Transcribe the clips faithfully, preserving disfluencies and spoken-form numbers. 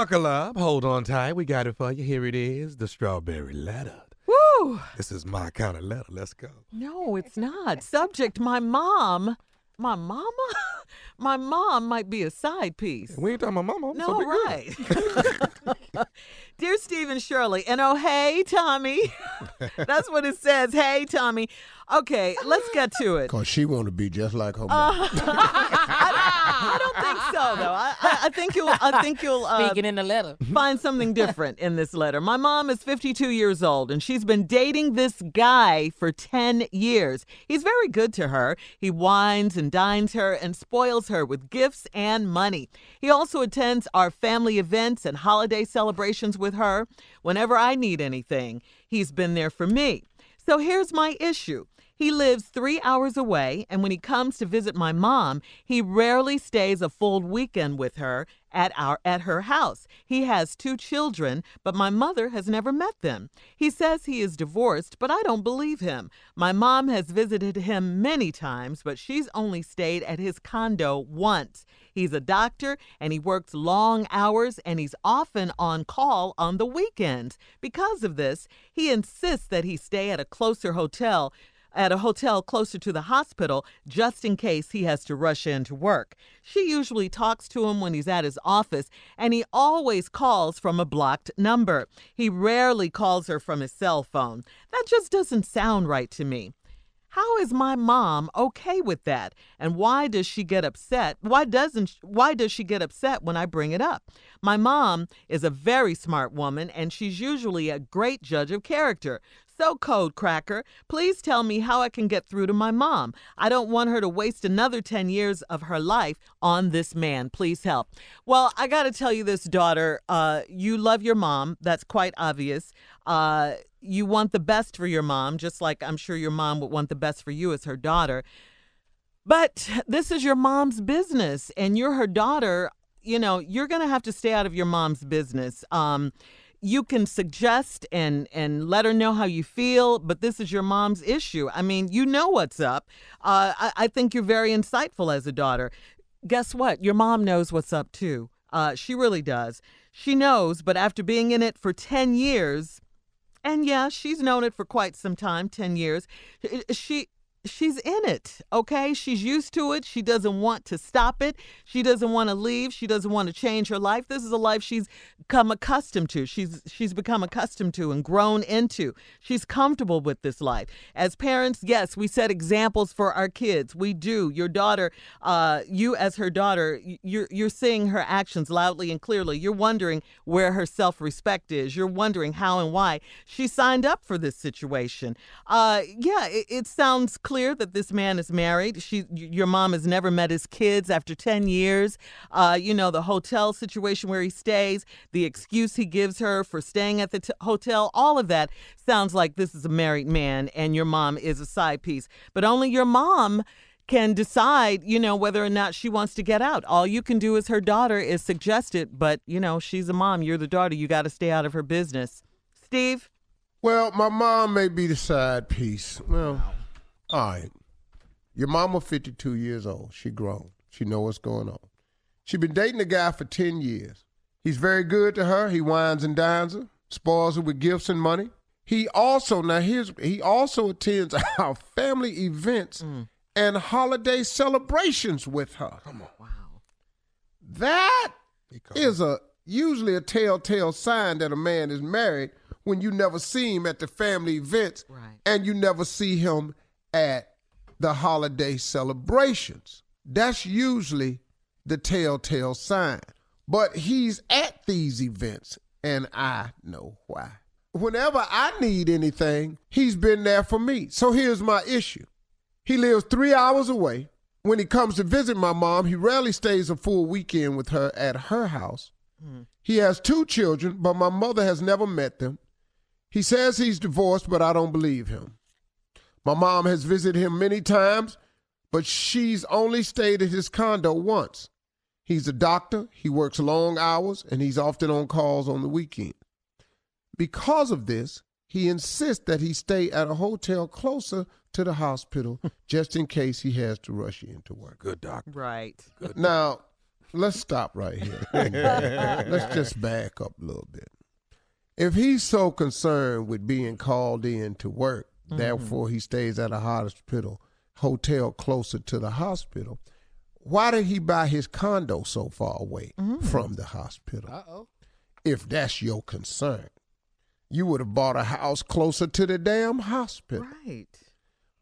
Buckle up, hold on tight, we got it for you. Here it is, the Strawberry Letter. Woo! This is my kind of letter, let's go. No, it's not. Subject, my mom. My mama? My mom might be a side piece. We ain't talking about mama. No, so right. Dear Steve and Shirley, and oh, hey, Tommy. That's what it says, hey, Tommy. Okay, let's get to it. Because she want to be just like her mom. Uh, I, I don't think so, though. I, I, I think you'll, I think you'll uh, Speaking in the letter. find something different in this letter. My mom is fifty-two years old, and she's been dating this guy for ten years. He's very good to her. He whines and dines her and spoils her with gifts and money. He also attends our family events and holiday celebrations with her. Whenever I need anything, he's been there for me. So here's my issue. He lives three hours away, and when he comes to visit my mom, he rarely stays a full weekend with her at our at her house. He has two children, but my mother has never met them. He says he is divorced, but I don't believe him. My mom has visited him many times, but she's only stayed at his condo once. He's a doctor, and he works long hours, and he's often on call on the weekends. Because of this, he insists that he stay at a closer hotel, at a hotel closer to the hospital, just in case he has to rush in to work. She usually talks to him when he's at his office, and he always calls from a blocked number. He rarely calls her from his cell phone. That just doesn't sound right to me. How is my mom okay with that? And why does she get upset? Why doesn't why does she get upset when I bring it up? My mom is a very smart woman, and she's usually a great judge of character. So, Code Cracker, please tell me how I can get through to my mom. I don't want her to waste another ten years of her life on this man. Please help. Well, I got to tell you this, daughter. Uh, you love your mom. That's quite obvious. Uh, you want the best for your mom, just like I'm sure your mom would want the best for you as her daughter. But this is your mom's business, and you're her daughter. You know, you're going to have to stay out of your mom's business. Um You can suggest and, and let her know how you feel, but this is your mom's issue. I mean, you know what's up. Uh, I, I think you're very insightful as a daughter. Guess what? Your mom knows what's up, too. Uh, she really does. She knows, but after being in it for ten years, and yeah, she's known it for quite some time, ten years, she... She's in it, okay? She's used to it. She doesn't want to stop it. She doesn't want to leave. She doesn't want to change her life. This is a life she's come accustomed to. She's she's become accustomed to and grown into. She's comfortable with this life. As parents, yes, we set examples for our kids. We do. Your daughter, uh, you as her daughter, you're you're seeing her actions loudly and clearly. You're wondering where her self-respect is. You're wondering how and why she signed up for this situation. Uh, yeah, it, it sounds clear. Clear that this man is married. She, your mom has never met his kids after ten years. Uh, you know, the hotel situation where he stays, the excuse he gives her for staying at the t- hotel, all of that sounds like this is a married man and your mom is a side piece. But only your mom can decide, you know, whether or not she wants to get out. All you can do is her daughter is suggested, but, you know, she's a mom. You're the daughter. You got to stay out of her business. Steve? Well, my mom may be the side piece. Well... All right. Your mama fifty-two years old. She grown. She know what's going on. She been dating a guy for ten years. He's very good to her. He wines and dines her, spoils her with gifts and money. He also, now here's, he also attends our family events mm. and holiday celebrations with her. Come on. Wow. That is a usually a telltale sign that a man is married when you never see him at the family events right. and you never see him at the holiday celebrations. That's usually the telltale sign. But he's at these events, and I know why. Whenever I need anything, he's been there for me. So here's my issue. He lives three hours away. When he comes to visit my mom, he rarely stays a full weekend with her at her house. Mm. He has two children, but my mother has never met them. He says he's divorced, but I don't believe him. My mom has visited him many times, but she's only stayed at his condo once. He's a doctor, he works long hours, and he's often on calls on the weekend. Because of this, he insists that he stay at a hotel closer to the hospital just in case he has to rush in to work. Good doctor. Right. Good doctor. Now, let's stop right here. Let's just back up a little bit. If he's so concerned with being called in to work, mm-hmm. therefore he stays at a hospital, hotel closer to the hospital, why did he buy his condo so far away mm-hmm. from the hospital? Uh-oh. If that's your concern, you would have bought a house closer to the damn hospital. Right.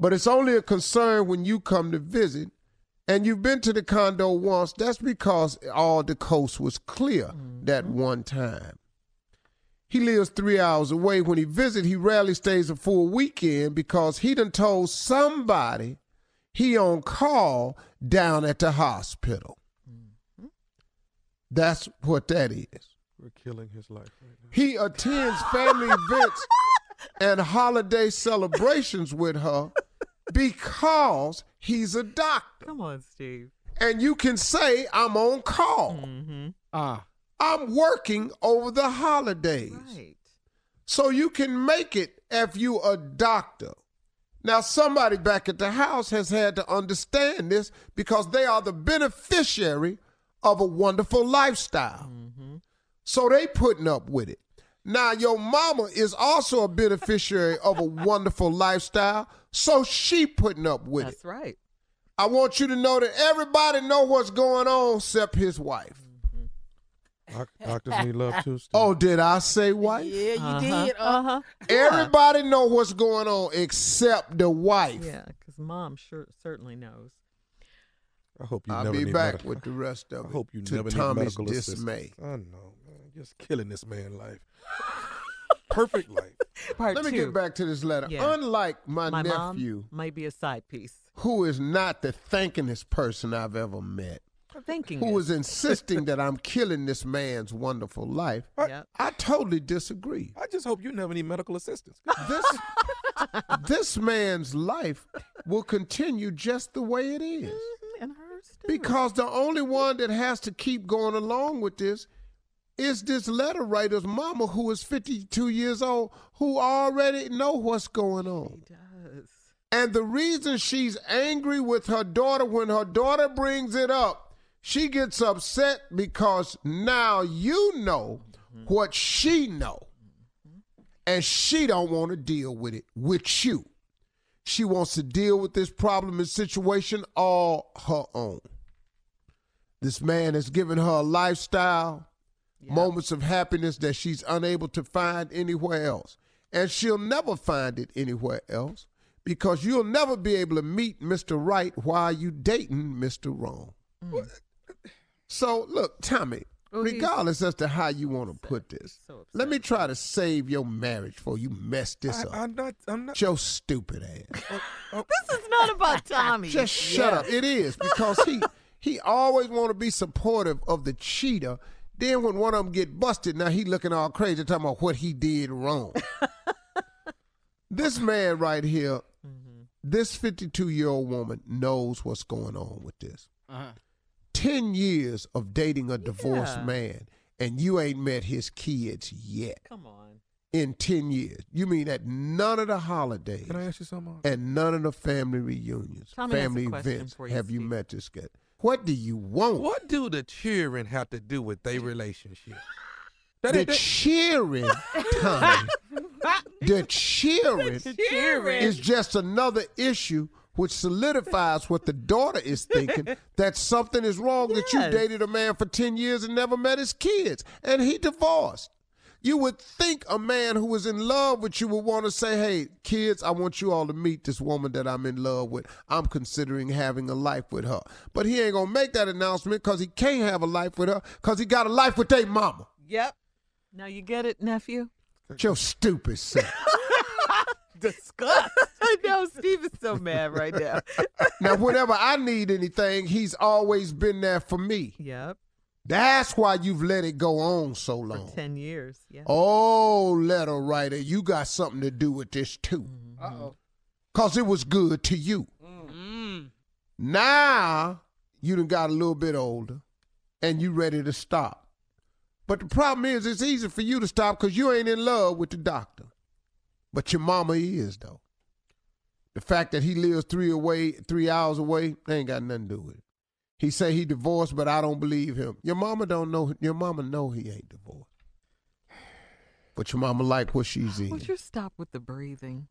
But it's only a concern when you come to visit and you've been to the condo once. That's because all the coast was clear mm-hmm. that one time. He lives three hours away. When he visits, he rarely stays a full weekend because he done told somebody he on call down at the hospital. Mm-hmm. That's what that is. We're killing his life right now. He attends family events and holiday celebrations with her because he's a doctor. Come on, Steve. And you can say, I'm on call. Mm-hmm. Ah. I'm working over the holidays. Right. So you can make it if you a doctor. Now, somebody back at the house has had to understand this because they are the beneficiary of a wonderful lifestyle. Mm-hmm. So they putting up with it. Now, your mama is also a beneficiary of a wonderful lifestyle, so she putting up with That's it. That's right. I want you to know that everybody know what's going on except his wife. Doctors need love too. Steve. Oh, did I say wife? Yeah, you uh-huh. did. Uh-huh. Everybody know what's going on except the wife. Yeah, because mom sure certainly knows. I hope you I'll never be need back medical. With the rest of I it. I hope you to never Tommy's need medical dismay. I know, man. Just killing this man's life. Perfect life. Part Let me two. get back to this letter. Yeah. Unlike my, my nephew, mom may be a side piece, who is not the thinkingest person I've ever met. Thinking who it. is insisting that I'm killing this man's wonderful life. Yep. I totally disagree. I just hope you never need medical assistance. This, this man's life will continue just the way it is. Mm-hmm, and hers too. Because the only one that has to keep going along with this is this letter writer's mama, who is fifty-two years old, who already know what's going on. She does. And the reason she's angry with her daughter when her daughter brings it up, she gets upset because now you know mm-hmm. what she know, mm-hmm. and she don't want to deal with it with you. She wants to deal with this problem and situation all her own. This man has given her a lifestyle, yeah. moments of happiness that she's unable to find anywhere else, and she'll never find it anywhere else because you'll never be able to meet Mister Right while you dating Mister Wrong. Mm. So, look, Tommy, Ooh, regardless as to how you want to put this, so let me try to save your marriage before you mess this I, up. I'm not, I'm not. Your stupid ass. oh, oh. This is not about Tommy. Just shut yeah. up. It is, because he he always want to be supportive of the cheater. Then when one of them get busted, now he looking all crazy talking about what he did wrong. This man right here, mm-hmm. this fifty-two-year-old woman knows what's going on with this. Uh-huh. Ten years of dating a divorced yeah. man, and you ain't met his kids yet. Come on. In ten years. You mean at none of the holidays. Can I ask you something? And none of the family reunions, Tommy family events. You, have Steve. You met this guy? What do you want? What do the children have to do with their relationship? That the cheering, Tommy. The cheering is just another issue which solidifies what the daughter is thinking, that something is wrong yes. that you dated a man for ten years and never met his kids, and he divorced. You would think a man who is in love with you would want to say, hey, kids, I want you all to meet this woman that I'm in love with. I'm considering having a life with her. But he ain't going to make that announcement because he can't have a life with her because he got a life with their mama. Yep. Now you get it, nephew? It's your stupid self. Disgust. I know, Steve is so mad right now. Now, whenever I need anything, he's always been there for me. Yep. That's why you've let it go on so long. For ten years, yeah. Oh, letter writer, you got something to do with this too. Mm-hmm. Uh-oh. Because it was good to you. Mm-hmm. Now, you done got a little bit older, and you ready to stop. But the problem is, it's easy for you to stop because you ain't in love with the doctor. But your mama is, though. The fact that he lives three away, three hours away, they ain't got nothing to do with it. He say he divorced, but I don't believe him. Your mama don't know. Your mama know he ain't divorced. But your mama like what she's in. Would you stop with the breathing?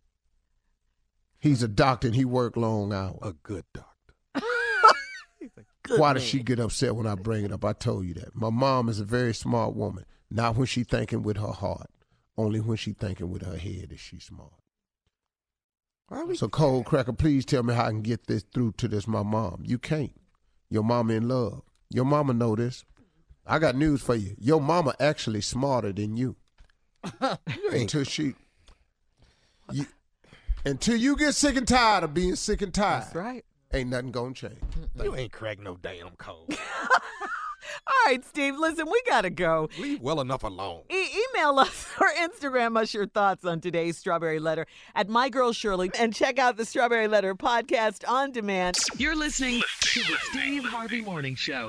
He's a doctor and he work long hours. A good doctor. He's a good Why man. Does she get upset when I bring it up? I told you that. My mom is a very smart woman. Not when she thinking with her heart. Only when she thinking with her head is she smart. Why we so Code Cracker, please tell me how I can get this through to this my mom. You can't. Your mama in love. Your mama know this. I got news for you. Your mama actually smarter than you. until she, you, until you get sick and tired of being sick and tired. That's right. Ain't nothing gonna change. Mm-mm. You ain't cracked no damn code. All right, Steve, listen, we got to go. Leave well enough alone. E- email us or Instagram us your thoughts on today's Strawberry Letter at My Girl Shirley. And check out the Strawberry Letter podcast on demand. You're listening to the Steve Harvey Morning Show.